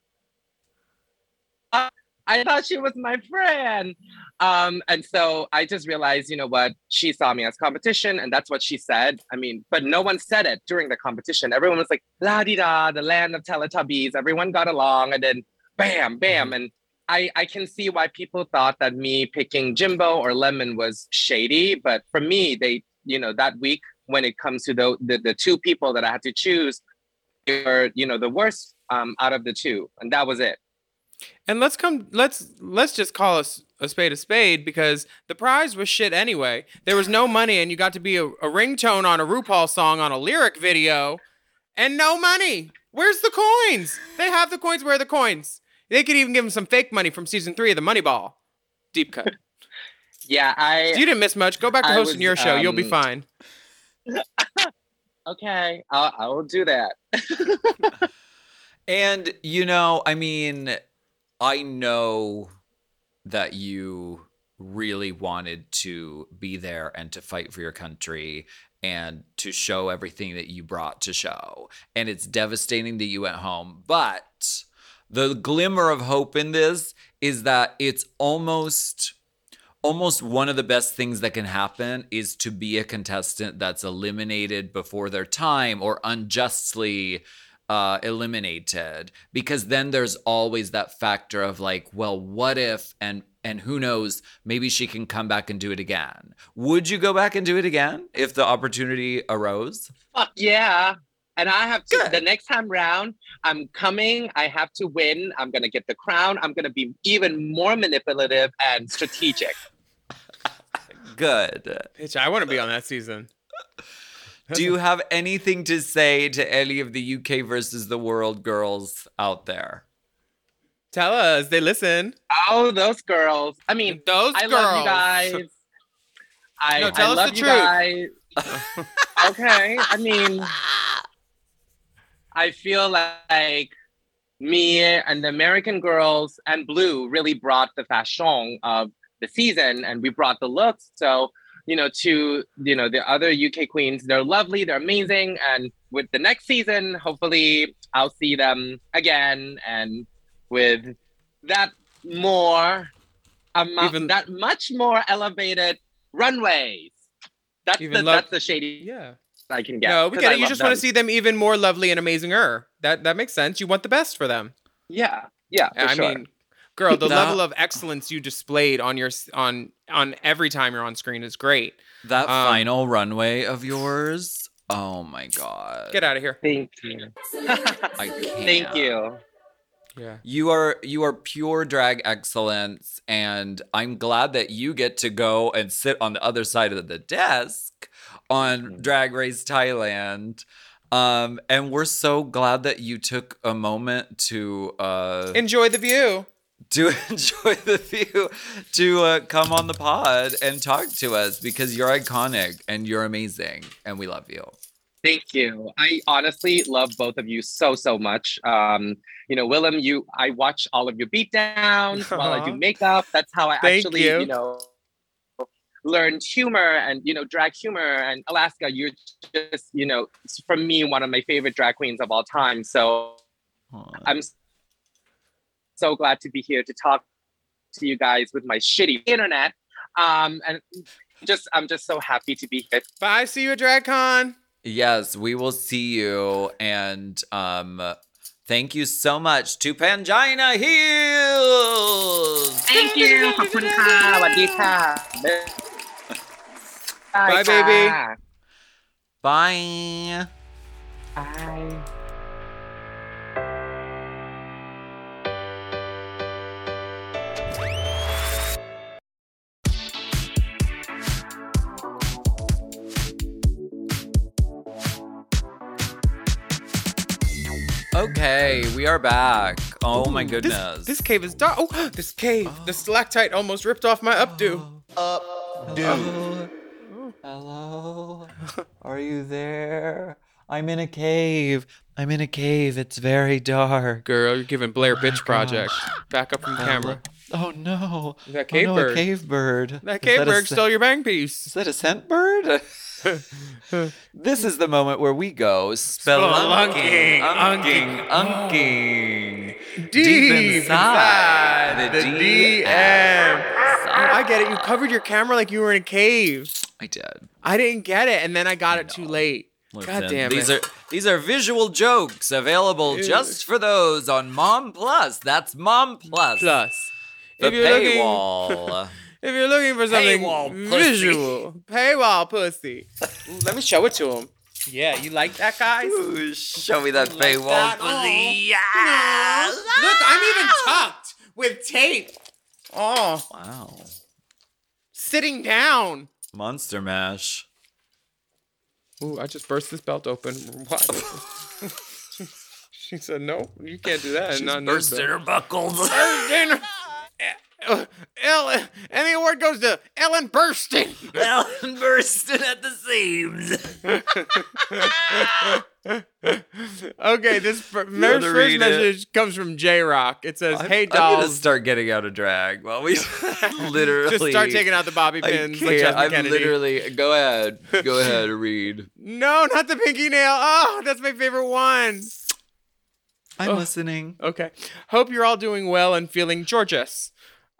uh, I thought she was my friend. Um, and so I just realized, you know what, she saw me as competition and that's what she said. I mean, but no one said it during the competition. Everyone was like, la-di-da, the land of Teletubbies. Everyone got along and then bam, bam. And I, I can see why people thought that me picking Jimbo or Lemon was shady. But for me, they, you know, that week when it comes to the, the, the two people that I had to choose, they were, you know, the worst um, out of the two. And that was it. And let's come, let's, let's just call a, a spade a spade because the prize was shit anyway. There was no money and you got to be a, a ringtone on a RuPaul song on a lyric video and no money. Where's the coins? They have the coins. Where are the coins? They could even give them some fake money from season three of the Moneyball. Deep cut. Yeah, I... So you didn't miss much. Go back to I hosting was, your show. Um, You'll be fine. Okay, I'll, I'll do that. And, you know, I mean... I know that you really wanted to be there and to fight for your country and to show everything that you brought to show. And it's devastating that you went home. But the glimmer of hope in this is that it's almost, almost one of the best things that can happen is to be a contestant that's eliminated before their time or unjustly Uh, eliminated, because then there's always that factor of like, well, what if, and and who knows, maybe she can come back and do it again. Would you go back and do it again if the opportunity arose? Fuck yeah. And I have to, Good. The next time round, I'm coming, I have to win, I'm gonna get the crown, I'm gonna be even more manipulative and strategic. Good. Bitch, I want to be on that season. Do you have anything to say to any of the U K versus the world girls out there? Tell us. They listen. Oh, those girls. I mean, those I girls. I love you guys. I, no, tell I us love the you truth. Guys. Okay. I mean, I feel like me and the American girls and Blue really brought the fashion of the season and we brought the looks. So, you know, to, you know, the other U K queens, they're lovely, they're amazing. And with the next season, hopefully I'll see them again. And with that more, amount, even, that much more elevated runways. That's, the, lo- that's the shady yeah. I can get. No, we get it. You just want to see them even more lovely and amazinger. That, that makes sense. You want the best for them. Yeah. Yeah, for I sure. mean, girl, the that, level of excellence you displayed on your on on every time you're on screen is great. That um, final runway of yours, oh my god! Get out of here! Thank you. I can't. Thank you. Yeah, you are you are pure drag excellence, and I'm glad that you get to go and sit on the other side of the desk on Drag Race Thailand. Um, and we're so glad that you took a moment to uh, enjoy the view. To enjoy the view, to uh, come on the pod and talk to us because you're iconic and you're amazing and we love you. Thank you. I honestly love both of you so, so much. Um, you know, Willem, you, I watch all of your beatdowns uh-huh. while I do makeup. That's how I Thank actually, you. you know, learned humor and, you know, drag humor. And Alaska, you're just, you know, for me, one of my favorite drag queens of all time. So huh. I'm so glad to be here to talk to you guys with my shitty internet. Um, and just, I'm just so happy to be here. Bye. See you at DragCon. Yes, we will see you. And um, thank you so much to Pangina Heels. Thank you. Bye, baby. Bye. Bye. Okay, we are back. Oh Ooh, my goodness. This, this cave is dark. Oh, this cave. Oh. The stalactite almost ripped off my updo. Oh. Updo. Oh. Hello? Are you there? I'm in a cave. I'm in a cave. It's very dark. Girl, you're giving Blair Bitch oh Project. Back up from the camera. Oh, no. That cave oh, no, bird. A cave bird. That cave that bird stole your bang piece. Is that a scent bird? This is the moment where we go spelunking, unking, unking. Deep, deep inside, inside the D M. D M. I get it. You covered your camera like you were in a cave. I did. I didn't get it, and then I got I it know. too late. Listen, God damn it. These are, these are visual jokes available Ew. just for those on Mom Plus. That's Mom Plus. Plus. The if you're paywall. Looking, if you're looking for something paywall visual, pussy. Paywall pussy. Ooh, let me show it to him. Yeah, you like that, guys? Ooh, show me that you paywall like that? pussy. Yeah. No. No. Look, I'm even tucked with tape. Oh. Wow. Sitting down. Monster mash. Ooh, I just burst this belt open. What? She said, no, you can't do that. She's not bursting her buckles. Bursting her... Ellen... And the award goes to Ellen Burstyn. Ellen Burstyn at the seams. Okay, this first message it. comes from J-Rock. It says, I'm, hey, dolls. I'm going to start getting out of drag. Well, we literally... Just start taking out the bobby pins. I like I'm Kennedy. literally... Go ahead. Go ahead, read. No, not the pinky nail. Oh, that's my favorite one. I'm oh. listening. Okay. Hope you're all doing well and feeling gorgeous.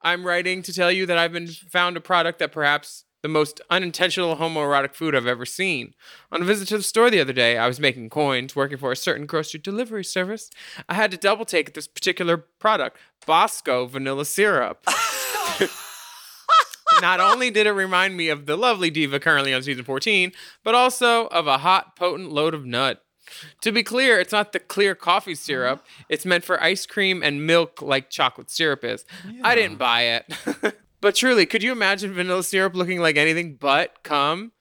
I'm writing to tell you that I've been found a product that perhaps the most unintentional homoerotic food I've ever seen. On a visit to the store the other day, I was making coins, working for a certain grocery delivery service. I had to double take this particular product, Bosco vanilla syrup. Not only did it remind me of the lovely diva currently on season fourteen, but also of a hot, potent load of nut. To be clear, it's not the clear coffee syrup. It's meant for ice cream and milk like chocolate syrup is. Yeah. I didn't buy it. But truly, could you imagine vanilla syrup looking like anything but cum?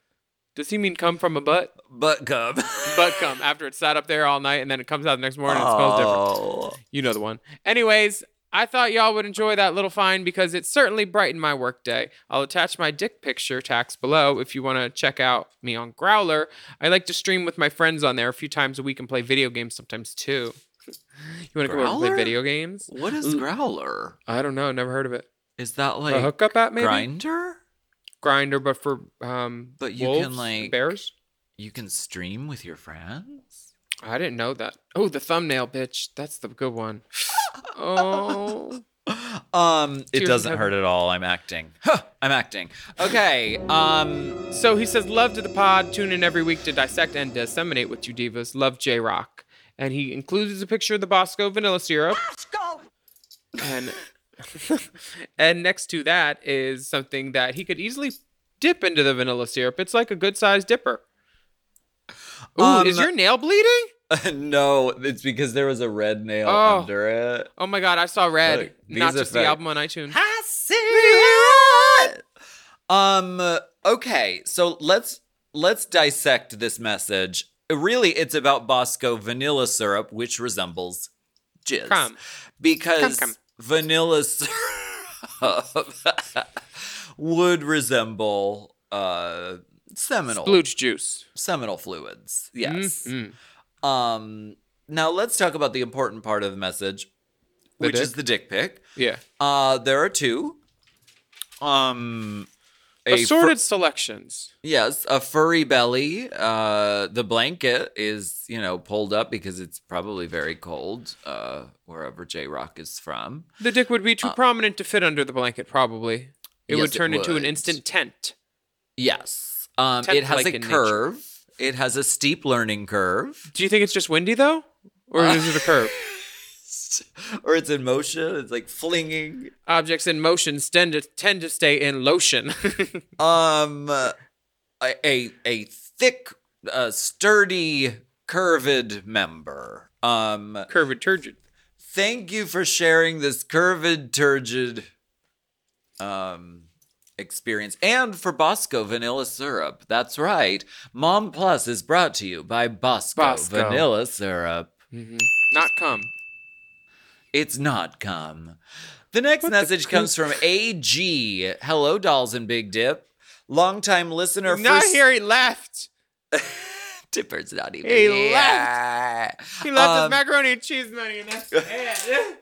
Does he mean cum from a butt? Butt cum. Butt cum. After it sat up there all night and then it comes out the next morning and it smells oh. different. You know the one. Anyways, I thought y'all would enjoy that little find because it certainly brightened my workday. I'll attach my dick picture tags below if you want to check out me on Growler. I like to stream with my friends on there a few times a week and play video games sometimes too. You want to go over and play video games? What is Growler? I don't know. Never heard of it. Is that like a hookup app maybe? Grindr? Grindr, but for um, but you wolves can like and bears? You can stream with your friends? I didn't know that. Oh, the thumbnail, bitch. That's the good one. Oh. Um, it doesn't hurt at all. I'm acting. Huh, I'm acting. Okay. Um. So he says, love to the pod. Tune in every week to dissect and disseminate with you divas. Love J-Rock. And he includes a picture of the Bosco vanilla syrup. Bosco! And, and next to that is something that he could easily dip into the vanilla syrup. It's like a good-sized dipper. Ooh, um, is your nail bleeding? No, it's because there was a red nail oh. under it. Oh my God, I saw red. Look, Not just fair. the album on iTunes. I see red. Um. Okay, so let's let's dissect this message. Really, it's about Bosco vanilla syrup, which resembles jizz, come. because come, come. vanilla syrup would resemble uh seminal splooge juice, seminal fluids. Yes. Mm-hmm. Um, now let's talk about the important part of the message, the which dick? is the dick pic. Yeah. Uh, there are two. Um, a assorted fur- selections. Yes. A furry belly. Uh, the blanket is, you know, pulled up because it's probably very cold, uh, wherever J-Rock is from. The dick would be too uh, prominent to fit under the blanket. Probably. It yes, would turn it would. into an instant tent. Yes. Um, tent it has a curve. Nature. It has a steep learning curve. Do you think it's just windy, though? Or uh, is it a curve? Or it's in motion. It's like flinging. Objects in motion tend to, tend to stay in lotion. um, a, a, a thick, uh, sturdy, curved member. Um, curved turgid. Thank you for sharing this curved turgid um. experience, and for Bosco vanilla syrup. That's right. Mom Plus is brought to you by Bosco, Bosco. vanilla syrup. Mm-hmm. Not cum. It's not cum. The next what message the comes from A G. Hello, dolls and Big Dip. longtime listener. Not first... here, he left. Tipper's not even he here. left. He left um, his macaroni and cheese money, and that's it.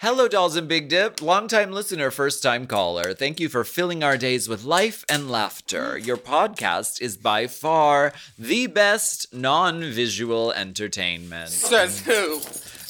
Hello, Dolls and Big Dip. Longtime listener, first time caller. Thank you for filling our days with life and laughter. Your podcast is by far the best non-visual entertainment. Says who?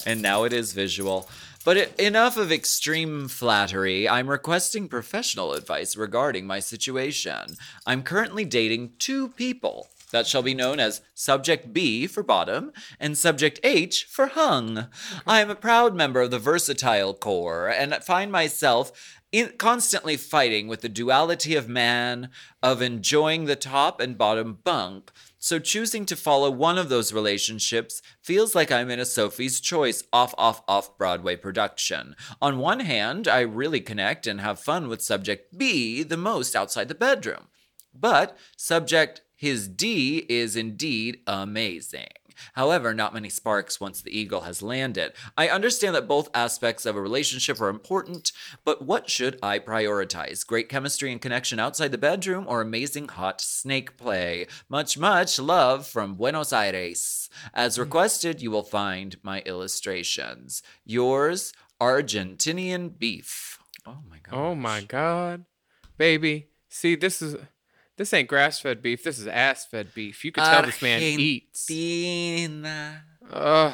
And now it is visual. But it, enough of extreme flattery. I'm requesting professional advice regarding my situation. I'm currently dating two people that shall be known as Subject B for bottom and Subject H for hung. I am a proud member of the versatile core and find myself in, constantly fighting with the duality of man, of enjoying the top and bottom bunk. So choosing to follow one of those relationships feels like I'm in a Sophie's Choice off, off, off Broadway production. On one hand, I really connect and have fun with Subject B the most outside the bedroom. But Subject His D is indeed amazing. However, not many sparks once the eagle has landed. I understand that both aspects of a relationship are important, but what should I prioritize? Great chemistry and connection outside the bedroom or amazing hot snake play? Much, much love from Buenos Aires. As requested, you will find my illustrations. Yours, Argentinian Beef. Oh my god. Oh my god. Baby, see, this is... This ain't grass-fed beef. This is ass-fed beef. You can tell Argentina. This man eats. Argentina. Uh,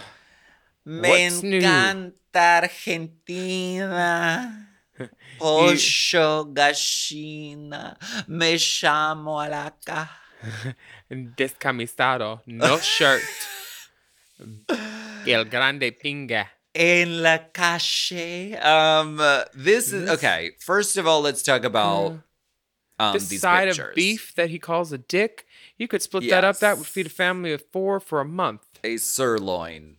Me encanta Argentina. Pollo gallina. Me llamo a la caja. Descamisado. No shirt. El grande pinga. En la calle. Um, uh, this is... Okay, first of all, let's talk about... Mm. Um, this these side pictures. Of beef that he calls a dick, you could split yes. that up. That would feed a family of four for a month. A sirloin.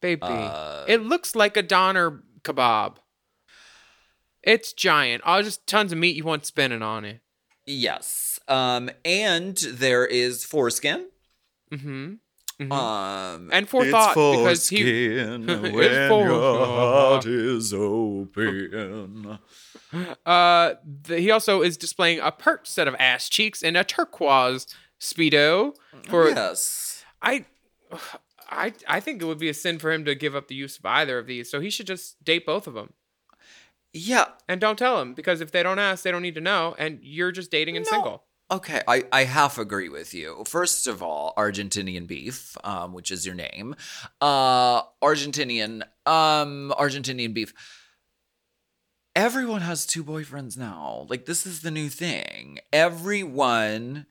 Baby. Uh, it looks like a doner kebab. It's giant. All just tons of meat you want spinning on it. Yes. Um, and there is foreskin. Mm-hmm. Mm-hmm. Um, and for thought, because he... It's when for... your heart is open. Uh, the, he also is displaying a pert set of ass cheeks and a turquoise Speedo. For, yes. I, I, I think it would be a sin for him to give up the use of either of these, so he should just date both of them. Yeah. And don't tell him, because if they don't ask, they don't need to know, and you're just dating and no. single. Okay, I, I half agree with you. First of all, Argentinian Beef, um, which is your name. Uh, Argentinian, um, Argentinian Beef. Everyone has two boyfriends now. Like, this is the new thing. Everyone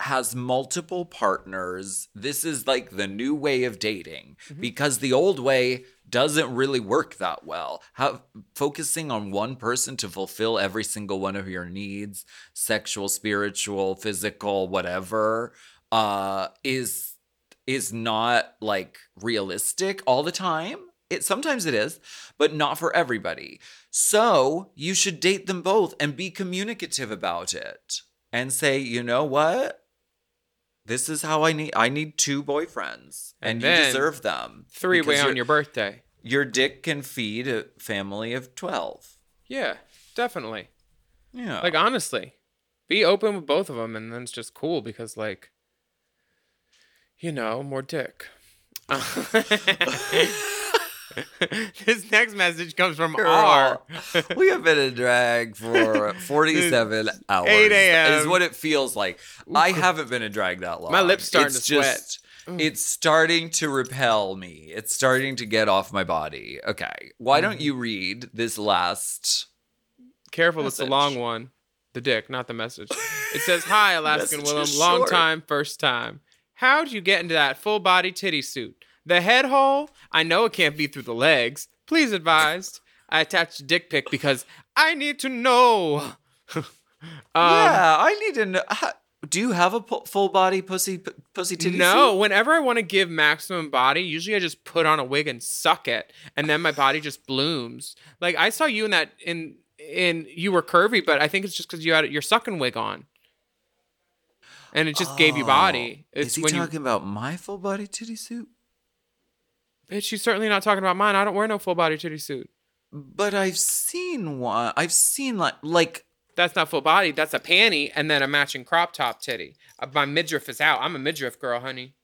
has multiple partners. This is like the new way of dating mm-hmm. because the old way doesn't really work that well. How, focusing on one person to fulfill every single one of your needs, sexual, spiritual, physical, whatever, uh, is is not like realistic all the time. It sometimes it is, but not for everybody. So you should date them both and be communicative about it and say, you know what? This is how I need I need two boyfriends. And, and you deserve them. Three-way on your birthday. Your dick can feed a family of twelve. Yeah, definitely. Yeah. Like, honestly, be open with both of them, and then it's just cool because, like, you know, more dick. This next message comes from Girl, R. We have been in drag for forty-seven hours. eight a.m. is what it feels like. Ooh. I haven't been in drag that long. My lips starting it's to just, sweat. It's starting to repel me. It's starting to get off my body. Okay. Why mm. don't you read this last Careful, message. It's a long one. The dick, not the message. It says, hi, Alaskan Willem. Long short. Time, first time. How'd you get into that full body titty suit? The head hole, I know it can't be through the legs. Please advised. I attached a dick pic because I need to know. um, yeah, I need to know. Do you have a po- full body pussy p- pussy titty No, suit? Whenever I want to give maximum body, usually I just put on a wig and suck it. And then my body just blooms. Like, I saw you in that, in, in you were curvy, but I think it's just because you had your sucking wig on. And it just oh, gave you body. It's is he when talking you... about my full body titty suit? Bitch, she's certainly not talking about mine. I don't wear no full body titty suit. But I've seen one. I've seen like like That's not full body. That's a panty and then a matching crop top titty. My midriff is out. I'm a midriff girl, honey.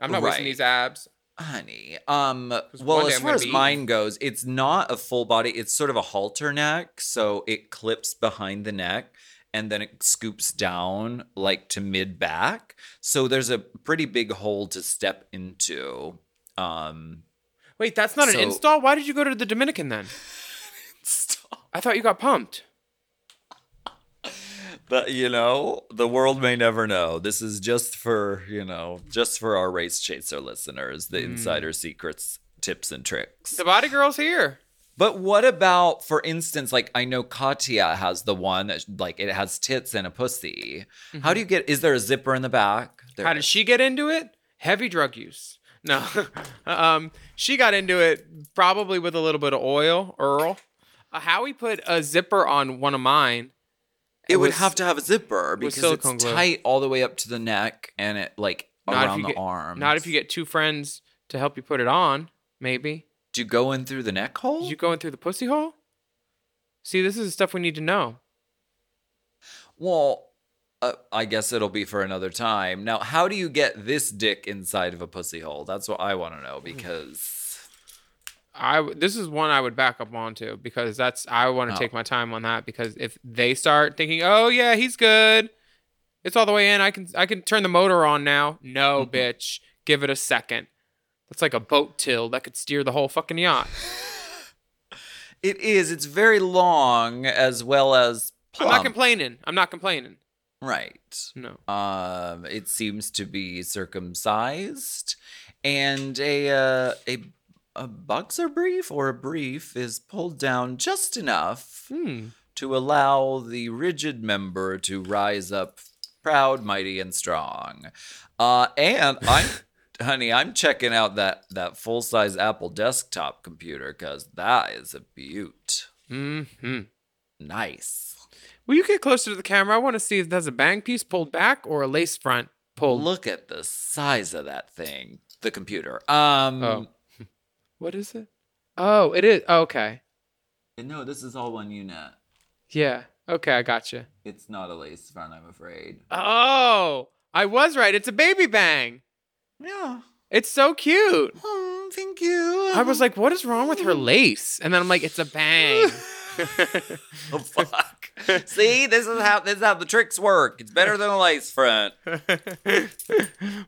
I'm not right. wasting these abs. Honey. Um, well, as far as mine eating. goes, it's not a full body. It's sort of a halter neck. So it clips behind the neck and then it scoops down like to mid back. So there's a pretty big hole to step into. Um, Wait, that's not so, an install? Why did you go to the Dominican then? Install. I thought you got pumped. But, you know, the world may never know. This is just for, you know, just for our Race Chaser listeners, the mm. insider secrets, tips, and tricks. The body girl's here. But what about, for instance, like, I know Katya has the one that, like, it has tits and a pussy. Mm-hmm. How do you get, is there a zipper in the back? There How did she get into it? Heavy drug use. No. um, she got into it probably with a little bit of oil, Earl. Uh, Howie put a zipper on one of mine. It, it was, would have to have a zipper because it's glue. tight all the way up to the neck and it like not around the get, arms. Not if you get two friends to help you put it on, maybe. Do you go in through the neck hole? Do you go in through the pussy hole? See, this is the stuff we need to know. Well, uh, I guess it'll be for another time. Now, how do you get this dick inside of a pussy hole? That's what I want to know because... I this is one I would back up onto because that's I want to oh. take my time on that because if they start thinking, oh yeah, he's good, it's all the way in. I can I can turn the motor on now. No, bitch, give it a second. That's like a boat till that could steer the whole fucking yacht. It is. It's very long as well as plump. I'm not complaining. I'm not complaining. Right. No. Um. It seems to be circumcised, and a uh, a. A boxer brief or a brief is pulled down just enough hmm. to allow the rigid member to rise up proud, mighty, and strong. Uh, and I'm, honey, I'm checking out that, that full-size Apple desktop computer because that is a beaut. Mm-hmm. Nice. Will you get closer to the camera? I want to see if that's a bang piece pulled back or a lace front pulled. Look at the size of that thing, the computer. Um. Oh. What is it? Oh, it is. Oh, okay. No, this is all one unit. Yeah. Okay, I gotcha. It's not a lace front, I'm afraid. Oh, I was right. It's a baby bang. Yeah. It's so cute. Oh, thank you. I was like, what is wrong with her lace? And then I'm like, it's a bang. Oh, fuck. See, this is how this is how the tricks work. It's better than a lace front.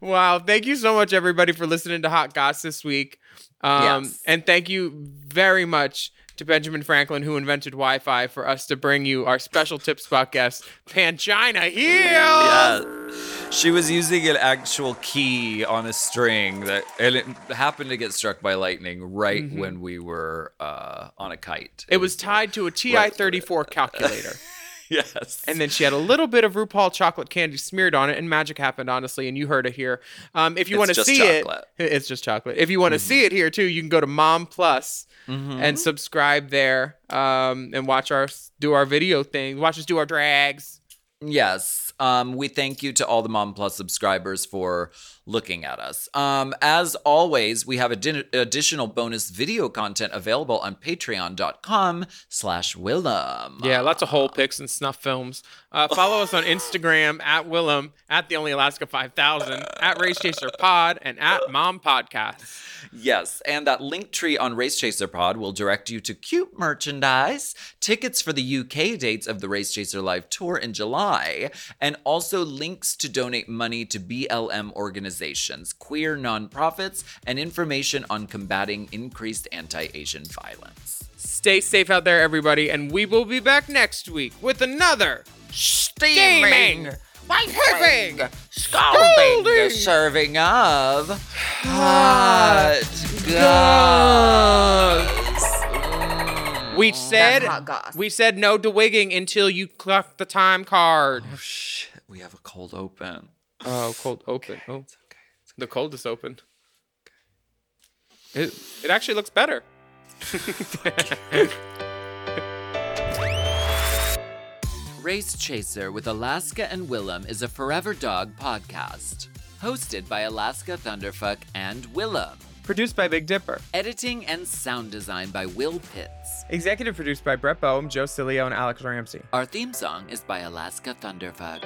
Wow. Thank you so much, everybody, for listening to Hot Goss this week. Um, yes. And thank you very much to Benjamin Franklin, who invented Wi-Fi, for us to bring you our special tips podcast, Pangina Heels. Yeah. She was using an actual key on a string, that, and it happened to get struck by lightning right mm-hmm. when we were uh, on a kite. It, it was, was tied to a T I thirty-four calculator. Yes. And then she had a little bit of RuPaul chocolate candy smeared on it, and magic happened, honestly, and you heard it here. Um, if you want to see chocolate. it, it's just chocolate. If you want to mm-hmm. see it here, too, you can go to Mom Plus mm-hmm. and subscribe there um, and watch us do our video thing. Watch us do our drags. Yes. Um, we thank you to all the Mom Plus subscribers for looking at us. Um, as always, we have ad- additional bonus video content available on patreon.com slash Willem. Yeah, lots of hole pics and snuff films. Uh, follow us on Instagram at Willem, at The Only Alaska five thousand, at Race Chaser Pod, and at Mom Podcast. Yes, and that link tree on Race Chaser Pod will direct you to cute merchandise, tickets for the U K dates of the Race Chaser Live Tour in July, and also links to donate money to B L M organizations, queer nonprofits, and information on combating increased anti-Asian violence. Stay safe out there, everybody, and we will be back next week with another steaming, whipping, scalding serving of Hot Goss. We said we said no to wigging until you cluck the time card. Oh shit! We have a cold open. Oh, cold open. Okay, oh, it's okay, it's okay. The cold is open. Okay. It it actually looks better. Race Chaser with Alaska and Willem is a Forever Dog podcast hosted by Alaska Thunderfuck and Willem. Produced by Big Dipper. Editing and sound design by Will Pitts. Executive produced by Brett Boehm, Joe Cilio, and Alex Ramsey. Our theme song is by Alaska Thunderfuck.